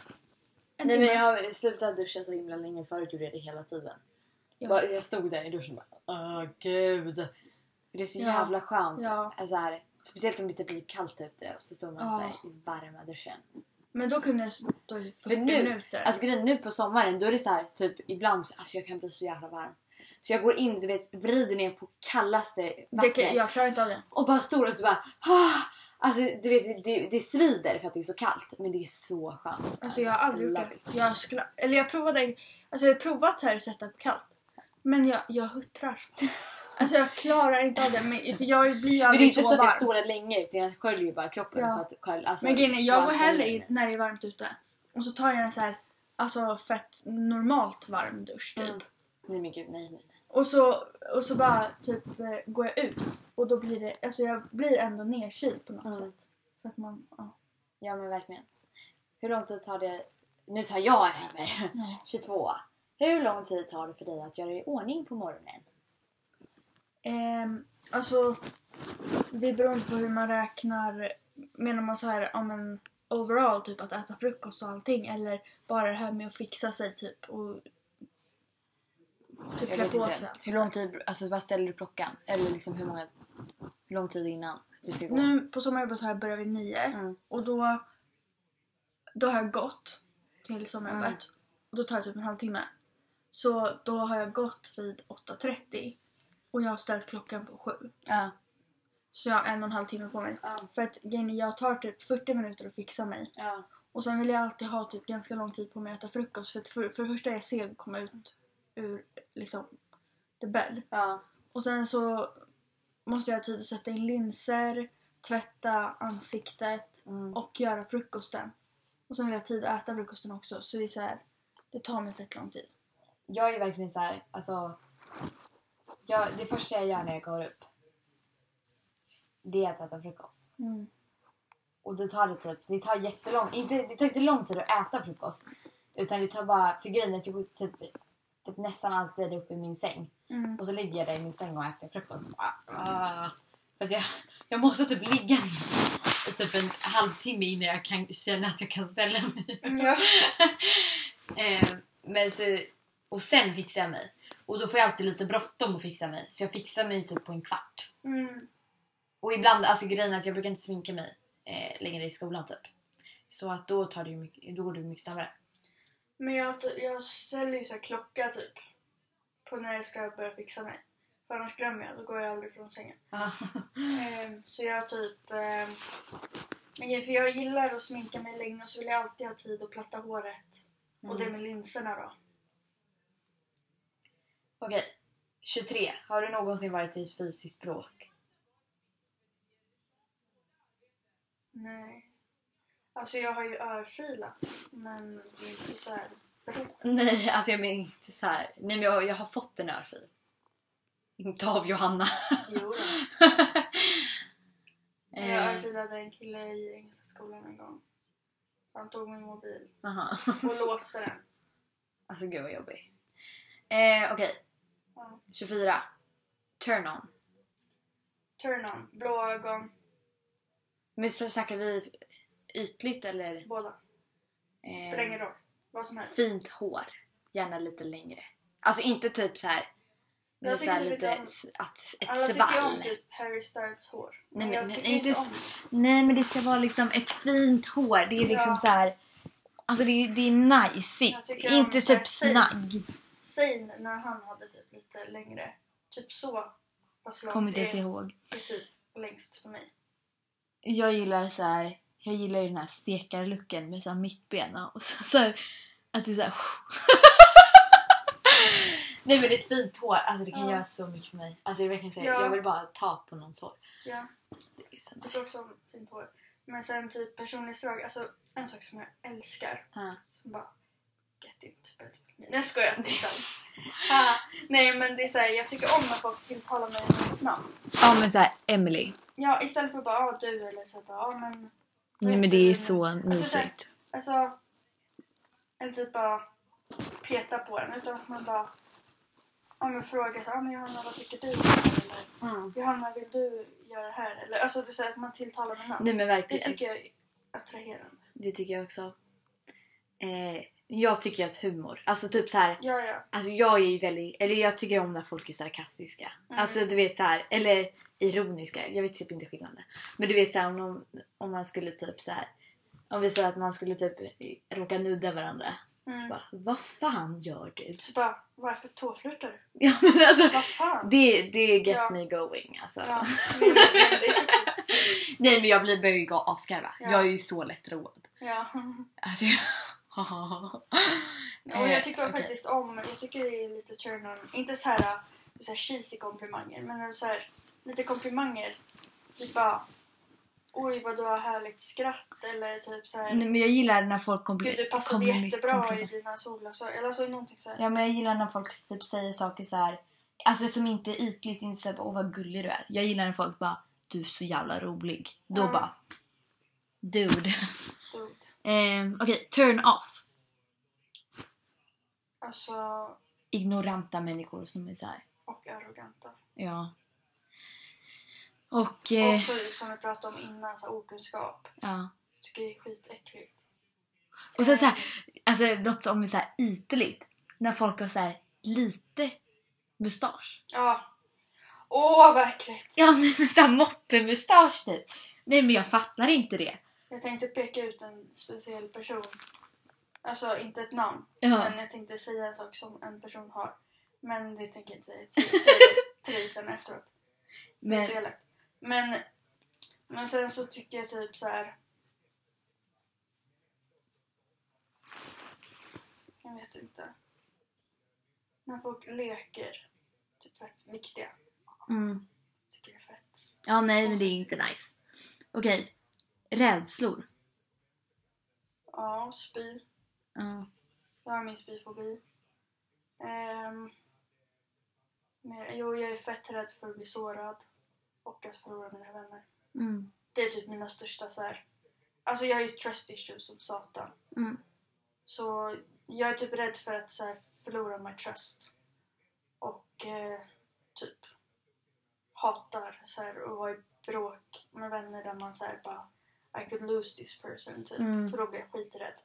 Nej, men jag har slutat duscha så himla länge. Förut gjorde jag det hela tiden. Ja. Jag stod där i duschen och bara, åh gud. Det är så jävla skönt. Ja. Alltså här, speciellt om det inte blir kallt ute. Och så står man så här, i varma duschen. Men då kunde jag stå i 40 minuter. Alltså nu på sommaren, då är det så här, typ ibland, alltså jag kan bli så jävla varm. Så jag går in, du vet, vrider ner på kallaste vattnet. Jag klarar inte av det. Och bara står och så bara, alltså du vet, det svider för att det är så kallt. Men det är så skönt. Alltså jag har aldrig gjort det. Jag har provat här att sätta på kallt. Men jag huttrar. Alltså jag klarar inte av det. Men jag blir ju aldrig så varm. Men det är inte så att jag står där länge. Utan jag sköljer ju bara kroppen. Ja. För att men Gine, jag går hellre in när det är varmt ute. Och så tar jag en så här, alltså fett normalt varm dusch typ. Mm. Nej men gud, nej. Och så bara typ går jag ut och då blir det, alltså jag blir ändå nedkyld på något sätt. För att man, ja men verkligen. Hur lång tid tar det, nu tar jag över, 22. Hur lång tid tar det för dig att göra i ordning på morgonen? Alltså det beror på hur man räknar, menar man så här om en overall typ att äta frukost och allting eller bara det här med att fixa sig typ och hur lång tid, alltså vad ställer du klockan? Eller liksom hur lång tid innan du ska gå? Nu på sommarjobbet har jag börjat vid 9. Och då har jag gått till sommarjobbet. Och då tar det typ en halvtimme. Så då har jag gått vid 8:30. Och jag har ställt klockan på 7. Så jag har 1,5 timme på mig. För att Jenny, jag tar typ 40 minuter att fixa mig. Och sen vill jag alltid ha typ ganska lång tid på mig att äta frukost. För det första är jag seg att komma ut ur liksom the bed. Och sen så måste jag ha tid att sätta in linser, tvätta ansiktet och göra frukosten. Och sen vill jag ha tid att äta frukosten också. Så det är så här, det tar mig fett lång tid. Jag är verkligen så här, alltså det första jag gör när jag går upp det är att äta frukost. Och det tar inte lång tid att äta frukost utan det tar bara, för grejen är att jag går typ nästan alltid uppe i min säng. Och så ligger jag där i min säng och äter frukost. För att jag måste typ ligga typ en halvtimme innan jag kan känna att jag kan ställa mig. Men så, och sen fixar jag mig. Och då får jag alltid lite bråttom att fixa mig. Så jag fixar mig typ på en kvart. Och ibland, alltså grejen är att jag brukar inte sminka mig längre i skolan typ. Så att då går det mycket snabbare. Men jag ställer ju så här klocka typ på när jag ska börja fixa mig. För annars glömmer jag, då går jag aldrig från sängen. Så jag typ Okej, för jag gillar att sminka mig länge och så vill jag alltid ha tid att platta håret. Mm. Och det med linserna då. Okej, 23. Har du någonsin varit i ett fysiskt bråk? Nej. Alltså jag har ju örfilat, men det är inte så här bråk. Nej, alltså jag menar inte så här. Nej, men jag har fått en örfil. Inte av Johanna. Jo. Jag örfilade en kille i engelska skolan en gång. Han tog min mobil. Aha. Och låste den. Alltså gud vad jobbig. Okej. 24. Turn on. Turn on. Blå ögon. Men snackar vi ytligt eller? Båda. Spränger då. Vad som helst. Fint hår. Gärna lite längre. Alltså inte typ så här. Jag tycker lite om, ett alla svall. Tycker om typ Harry Styles hår. Nej, men inte nej, men det ska vara liksom ett fint hår. Det är liksom så här. Alltså det är nice. Inte typ snagg. Sen när han hade typ lite längre. Typ så. Kommer inte ens ihåg. Det är typ längst för mig. Jag gillar så här. Jag gillar ju den här stekarlucken med så här mittbena. Och så här. Att det är så här. Nej, men det är ett fint hår. Alltså det kan göra så mycket för mig. Alltså det verkligen säga, jag vill bara ta på någons hår. Ja. Det är så nice. Det är också fint hår. Men sen typ personlig drag. Alltså en sak som jag älskar. Som bara, get it. Nej, skojar jag inte. Nej, men det är så här, jag tycker om när folk tilltalar mig med mitt namn. Ja, men så här, Emily. Ja, istället för bara, du eller så här, bara, men. Nej, men det är så mysigt. Alltså, eller typ bara peta på den. Utan att man bara. Om jag frågar så, men Johanna, vad tycker du? Eller, Johanna, vill du göra det här? Eller, alltså du säger att man tilltalar med namn. Nej, men verkligen. Det tycker jag är attraherande. Det tycker jag också. Jag tycker att humor. Alltså typ så här. Ja. Alltså jag är ju väldigt. Eller jag tycker om när folk är sarkastiska. Mm. Alltså du vet så här. Eller ironiska. Jag vet typ inte skillnaden. Men du vet så här, om man skulle typ så här. Om vi säger att man skulle typ råka nudda varandra. Så bara, vad fan gör du? Så bara, varför tåflörtar du? Ja, men alltså, vad fan? Det gets me going, alltså. Ja, men det är faktiskt. Nej, men jag börjar ju gå askarva. Ja. Jag är ju så lättråd. Ja. Alltså, och jag tycker faktiskt om, jag tycker det är lite turn on. Inte så här cheesy komplimanger, men så här, lite komplimanger. Typ bara, oj vad du har härligt skratt eller typ så här. Nej, men jag gillar när folk komplimerar. Gud, du passar jättebra i dina solglasögon eller så någonting så här. Ja, men jag gillar när folk typ säger saker så här, alltså som inte är ytligt, inte så här, åh vad gullig du är. Jag gillar när folk bara, du är så jävla rolig. Då bara, dude. Okej, turn off. Alltså ignoranta människor som är så här. Och arroganta. Ja. Och också som vi pratade om innan, så här, okunskap. Ja. Jag tycker det är skitäckligt. Och sen så här, alltså något som är så här ytligt. När folk har så här lite mustasch. Ja. Åh, verkligt. Ja, men så här moppemustasch typ. Nej, men jag fattar inte det. Jag tänkte peka ut en speciell person. Alltså inte ett namn. Ja. Men jag tänkte säga en sak som en person har. Men det tänker jag inte säga till sen efteråt. Men sen så tycker jag typ så här. Jag vet inte. När folk leker typ fett viktiga. Tycker det är fett. Ja, nej, men det är inte nice. Okej. Rädslor. Ja, spy. Ja. Jag har min spyfobi. Jo, jag är fett rädd för att bli sårad. Och att förlora mina vänner. Det är typ mina största så här. Alltså jag har ju trust issues som satan. Så jag är typ rädd för att så här, förlora my trust. Och typ hatar så här, och vara i bråk med vänner där man så här, bara I could lose this person typ. För då blir jag skiträdd.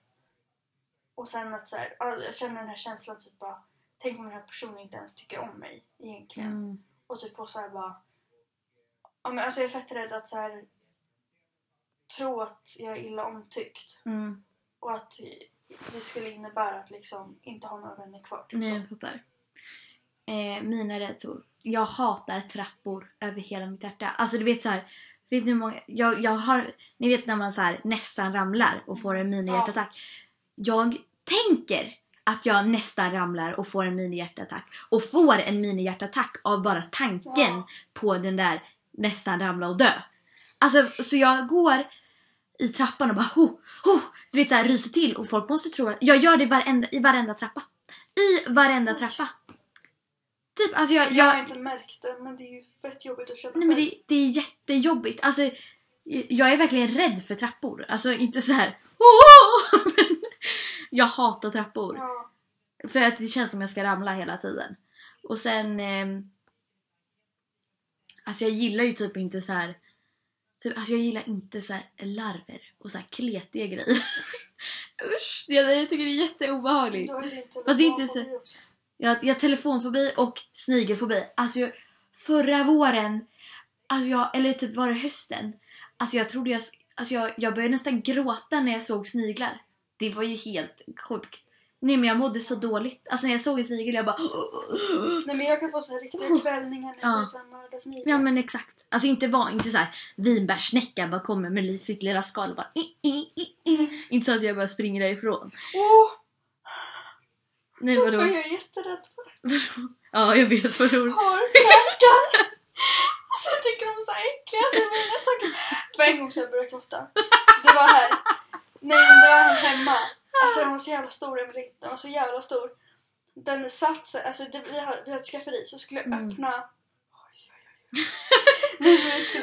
Och sen att så här, jag känner den här känslan typ bara, tänk om den här personen inte ens tycker om mig egentligen. Och typ få så här bara, ja, men alltså jag är fett rädd att så här, tro att jag är illa omtyckt. Och att det skulle innebära att liksom inte ha några vänner kvar. Typ. Nej, jag fattar. Mina rädslor. Jag hatar trappor över hela mitt hjärta. Alltså du vet så här, Vet ni hur många... Jag har... Ni vet när man så här nästan ramlar och får en mini-hjärtattack. Jag tänker att jag nästan ramlar och får en mini-hjärtattack. Och får en mini-hjärtattack av bara tanken på den där nästan ramla och dö. Alltså, så jag går... i trappan och bara så vet så här, ryser till och folk måste tro att jag gör det i varenda trappa. Typ alltså jag har inte märkt det, men det är ju fett jobbigt att köpa. Nej, men det är jättejobbigt. Alltså jag är verkligen rädd för trappor. Alltså inte så här men jag hatar trappor. Ja. För att det känns som jag ska ramla hela tiden. Och sen alltså jag gillar ju typ inte så här. Alltså jag gillar inte så här larver och så här kletiga grejer. Usch, jag tycker det är jätteobehagligt. Fast det är inte så... Jag har telefonfobi och snigelfobi. Alltså jag, förra våren, alltså jag, eller typ var det hösten. Alltså jag trodde jag började nästan gråta när jag såg sniglar. Det var ju helt sjukt. Nej, men jag mådde så dåligt. Alltså när jag såg en snigel, jag bara... Nej, men jag kan få så här riktiga kvällningar när jag ser mörda snigel. Ja, men exakt. Alltså inte så här vinbärsnäckan bara kommer med sitt lilla skal och bara... Inte så att jag bara springer därifrån. Åh! Nej, vadå? Jag är jätterädd för. Ja, jag vet vad du... Hårknackar! Alltså jag tycker de är så äckliga. Så jag blir nästan... Det var en gång sedan jag började klotta. Det var här. Nej, det var här hemma. Alltså den var så jävla stor, Emelie. Den var så jävla stor. Den satt sig, alltså vi hade ett skafferi så skulle jag öppna.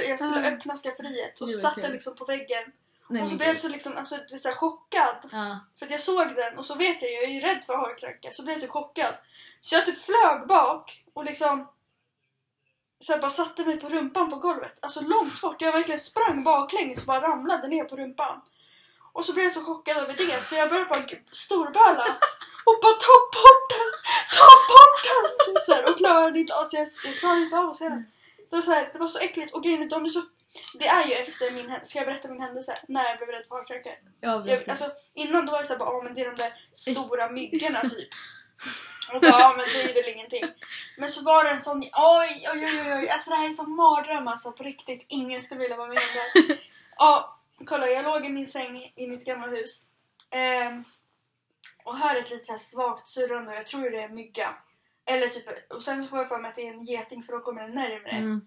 Jag skulle öppna skafferiet och satt den liksom på väggen. Nej, och så blev jag så liksom, alltså så här, chockad. För att jag såg den och så vet jag är ju rädd för harkranka. Så blev jag typ chockad. Så jag typ flög bak och liksom så här, bara satte mig på rumpan på golvet. Alltså långt bort, jag verkligen sprang baklänges och bara ramlade ner på rumpan. Och så blev jag så chockad över det. Så jag började bara storböla. Och bara ta bort den. Typ så här, och klarade inte av att se den. Det var så äckligt. Och grejen är de är så... Det är ju efter min händelse. Ska jag berätta min händelse? När jag blev rädd för harkranka. Alltså innan då var jag så här bara, men det är de där stora myggorna typ. Och bara, men det är väl ingenting. Men så var det en sån... Oj. Alltså det här är så mardröm alltså. På riktigt. Ingen skulle vilja vara med om det. Ja. Kolla, jag låg i min säng i mitt gamla hus och hör ett lite så här svagt surrande. Jag tror det är mygga. Eller typ, och sen så får jag för mig att det är en geting för då kommer den närmare.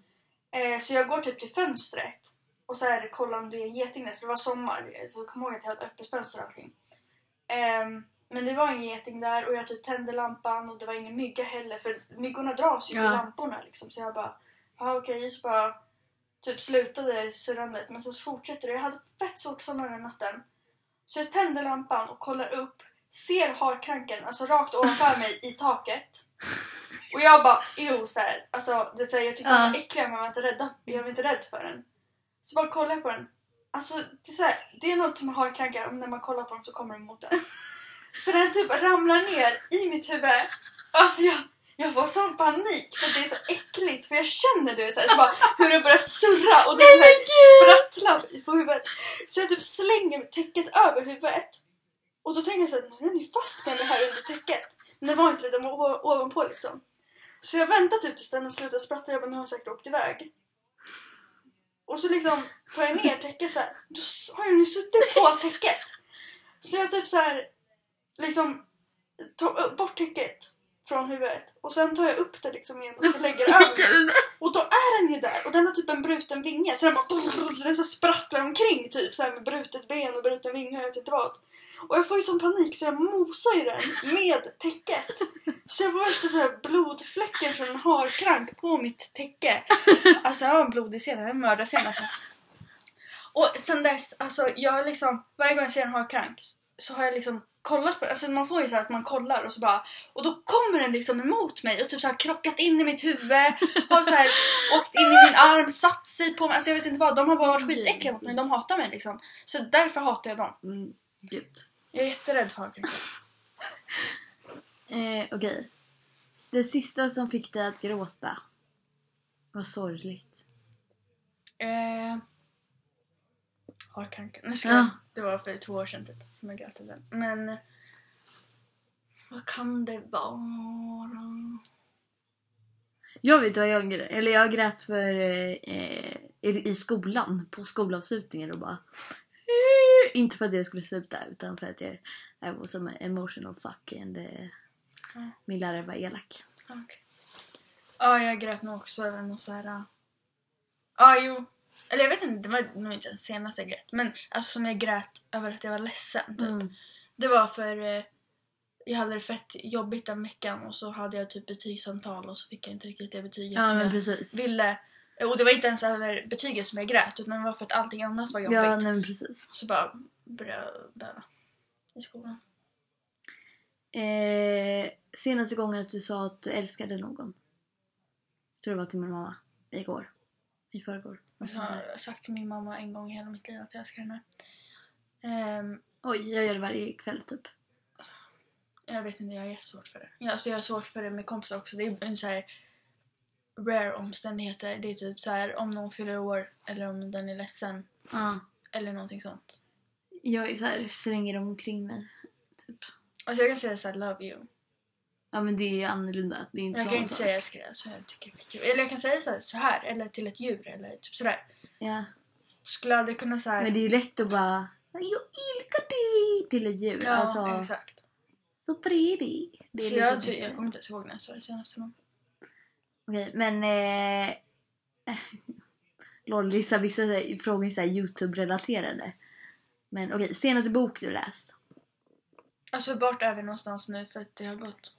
Så jag går typ till fönstret och så här kollar om det är en geting där. För det var sommar, så jag kommer ihåg att jag hade öppet fönster och allting. Men det var en geting där och jag typ tände lampan och det var ingen mygga heller. För myggorna dras ju till lamporna liksom. Så jag bara, okej, så bara... Typ slutade surrandet. Men sen så fortsätter det. Jag hade fett svårt somna den natten. Så jag tänder lampan och kollar upp. Ser harkranken. Alltså rakt ovanför mig i taket. Och jag bara. Jo så här. Alltså det säger jag tyckte den var äcklig. Men jag var inte rädd för den. Så bara kollar jag på den. Alltså det är så här. Det är något med harkrankar. Om när man kollar på dem så kommer den mot den. Så den typ ramlar ner i mitt huvud. Alltså jag var sån panik för det är så äckligt för jag känner det så bara hur det börjar surra och det sprattlar på huvudet. Så jag typ slänger täcket över huvudet. Och då tänker jag så här, nu är ni fast med det här under täcket. Men det var inte det, de var ovanpå liksom. Så jag väntar typ tills den slutar sprattla, jag bara, nu har jag säkert åkt iväg. Och så liksom tar jag ner täcket så här, då har jag nu suttit på täcket. Så jag typ så här liksom tar bort täcket från huvudet. Och sen tar jag upp det liksom igen och så lägger över. Och då är den ju där. Och den har typ en bruten vinge. Så den bara så den så sprattlar omkring typ. Så här med brutet ben och bruten vinge. Och jag vet inte vad. Och jag får ju sån panik så jag mosar ju den med täcket. Så jag får värsta så här blodfläcken från en harkrank på mitt täcke. Alltså jag har en blodig scen. Jag mördar scen alltså. Och sen dess, alltså jag liksom varje gång jag ser en harkrank så har jag liksom kollat på, alltså man får ju så här att man kollar och så bara, och då kommer den liksom emot mig och typ så här krockat in i mitt huvud och så här åkt in i min arm, satt sig på mig, alltså jag vet inte vad, de har bara varit skitäckliga mot mig, de hatar mig liksom, så därför hatar jag dem. Gud. Jag är jätterädd för det. Okej. Det sista som fick dig att gråta var sorgligt. Harkranken. Det var för 2 år sedan typ som jag grät av den. Men vad kan det vara? Jag vet vad jag grät. Eller jag grät för i skolan. På skolavslutningen och bara... Inte för att jag skulle sluta utan för att jag var som en emotional fuck. And, min lärare var elak. Okay. Ja, jag grät nog också över något så här... jo. Eller jag vet inte, det var nog inte den senaste jag grät. Men alltså som jag grät över att jag var ledsen typ. Mm. Det var för... jag hade det fett jobbigt den veckan och så hade jag typ betygssamtal och så fick jag inte riktigt det betyget som jag ville. Och det var inte ens över betyget som jag grät utan det var för att allting annat var jobbigt. Ja, nej, men precis. Så bara började i skolan. Senaste gången att du sa att du älskade någon. Jag tror det var till min mamma igår. I förrgår. Jag har sagt till min mamma en gång i hela mitt liv att jag älskar henne. Oj, jag gör det varje kväll typ. Jag vet inte, jag har jättesvårt för det. Ja, alltså jag har svårt för det med kompisar också. Det är så här rare omständigheter. Det är typ så här om någon fyller år eller om den är ledsen. Eller någonting sånt. Jag är så här, slänger dem omkring mig typ. Alltså jag kan säga så här, love you. Ja, men det är annorlunda. Det är inte jag kan inte säga älskar det, så jag tycker det är kul. Eller jag kan säga så här eller till ett djur eller typ så där. Ja. Skulle aldrig kunna så här. Men det är ju lätt att bara jag älskar dig till ett djur. Ja, alltså, exakt. Det är så jag kommer inte ens ihåg när jag sa det senaste gången. Okej, men Lisa, vissa frågor är så här YouTube-relaterade. Men okej, senaste bok du läst? Alltså vart är vi någonstans nu? För att det har gått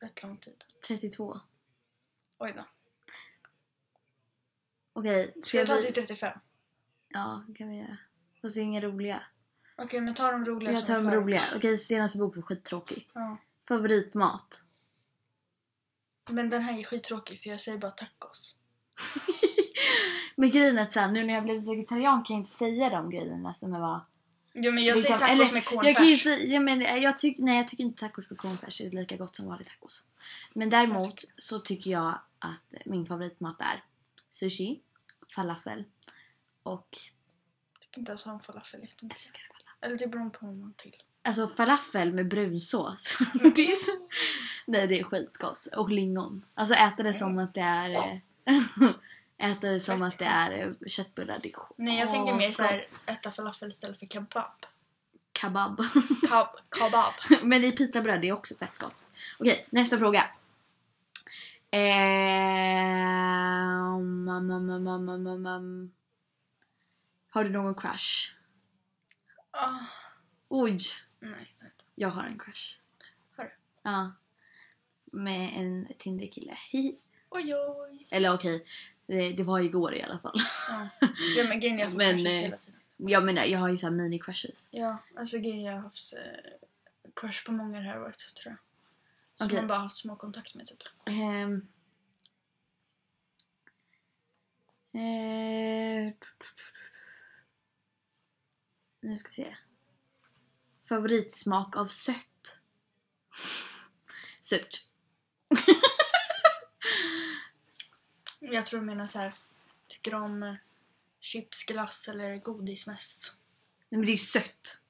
rätt lång tid. 32. Oj då. Okej, ska jag ta till 35? Ja, det kan vi göra. Fast det är inga roliga. Okej, men ta de roliga. Jag tar de roliga. Okej, senaste bok var skittråkig. Ja. Favoritmat. Men den här är skittråkig för jag säger bara tacos. Men grejen är såhär, nu när jag blev vegetarian kan jag inte säga de grejerna som jag var... Jo, men jag liksom, säger tacos eller, med kornfärs. Jag kan ju säga, men jag tycker inte tacos med kornfärs är lika gott som vanlig tacos. Men däremot så tycker jag att min favoritmat är sushi, falafel och... Jag kan inte ha en falafel jättemycket. Älskar det. Eller det beror på någon till. Alltså falafel med brunsås. Nej, det är skitgott. Och lingon. Alltså äta det som att det är... äta det som att det är köttbullar. Det är... Nej, jag tänker mer så här... Äta falafel istället för kebab. Kabab. Men i pitabröd, det är också fett gott. Okej, nästa fråga. Har du någon crush? Oj. Nej, vänta. Jag har en crush. Har du? Ja. Med en Tinder-kille. Oj. Eller okej. Det var igår i alla fall. Ja, men grejen jag får crushes hela tiden. Jag menar, jag har ju så här mini-crushes. Ja, alltså grejen jag har haft crush på många det här året, tror jag. Så man bara haft små kontakt med typ. Nu ska vi se. Favoritsmak av sött. Surt. Jag tror jag menar så här. Tycker om chips, glass eller godis mest? Nej, men det är ju sött.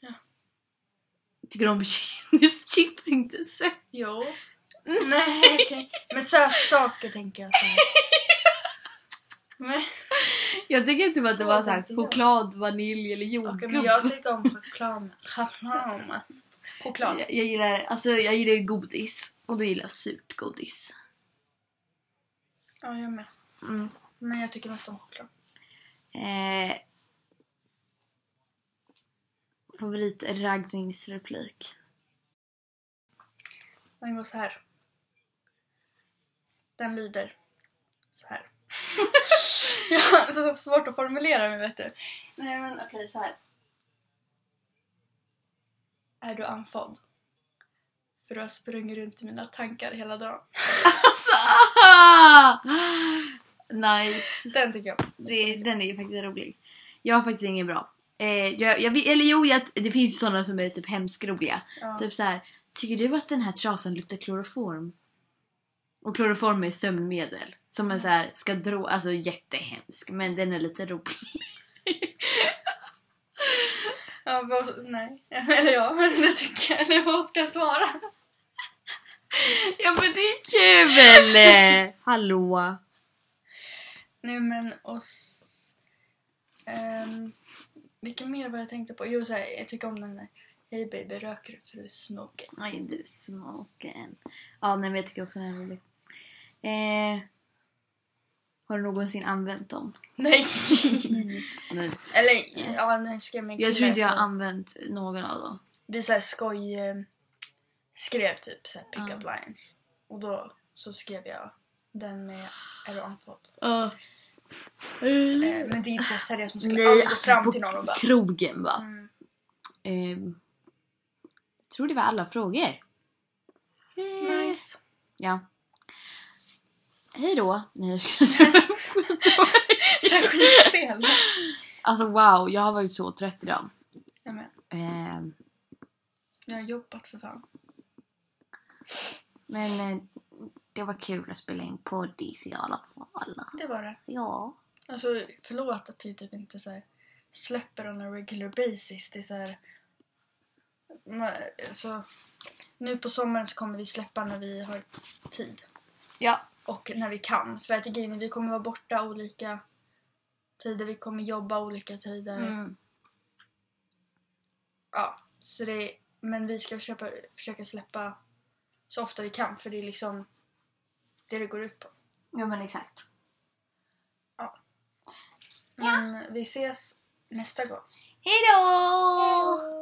Ja. Tycker om chips inte sött? Jo. Nej, okej. Men söt saker tänker jag så här. Men... Jag tycker inte typ att det var så här choklad, vanilj eller jordgubb. Okej, men jag tycker om choklad. Choklad. Jag gillar godis och då gillar jag surt godis. Ja, jag med. Men jag tycker mest om choklad. Favoritraggningsreplik. Den går så här. Den lyder så här. Ja, så svårt att formulera mig, vet du. Nej, men okej, så här. Är du anfådd? För du har sprungit runt i mina tankar hela dagen. Alltså! Nice. Den tycker jag. Den är ju faktiskt rolig. Jag har faktiskt ingen bra. Det finns ju sådana som är typ hemskt roliga. Ja. Typ så här. Tycker du att den här trasan luktar kloroform? Och kloroform är sömnmedel. Som är så här, ska dra, alltså jättehemsk. Men den är lite rolig. Ja, nej. Eller ja, men det tycker jag. Vad ska jag svara? Ja, men det är kul. Hallå. Nej, men oss. Vilka mer var jag tänkte på? Jo, så här, jag tycker om den där. Hej baby, röker du för du smoken? Nej, du smoken. Ja, nej, men jag tycker också den är rolig. Har du någonsin använt dem? Nej. Men, eller, ja, nej, jag tror inte jag har använt någon av dem. Det är så här skoj. Skrev typ så här pick-up lines. Och då så skrev jag den med eronfot. Men det är inte så seriöst. Man ska aldrig fram till någon och bara krogen, va? Jag tror det var alla frågor. Nice. Ja. Hej då. Nej, jag skulle säga skitstel. Alltså wow, jag har varit så trött idag. Jag med. Jag har jobbat för fan. Men det var kul att spela in poddis i alla fall. Det var det. Ja. Alltså förlåt att vi typ inte så här släpper on a regular basis. Det är så här. Så nu på sommaren så kommer vi släppa när vi har tid. Ja. Och när vi kan. För att grejen är, vi kommer vara borta olika tider. Vi kommer jobba olika tider. Mm. Ja. Så det är, men vi ska försöka släppa så ofta vi kan. För det är liksom det går ut på. Ja, men exakt. Ja. Men vi ses nästa gång. Hej då!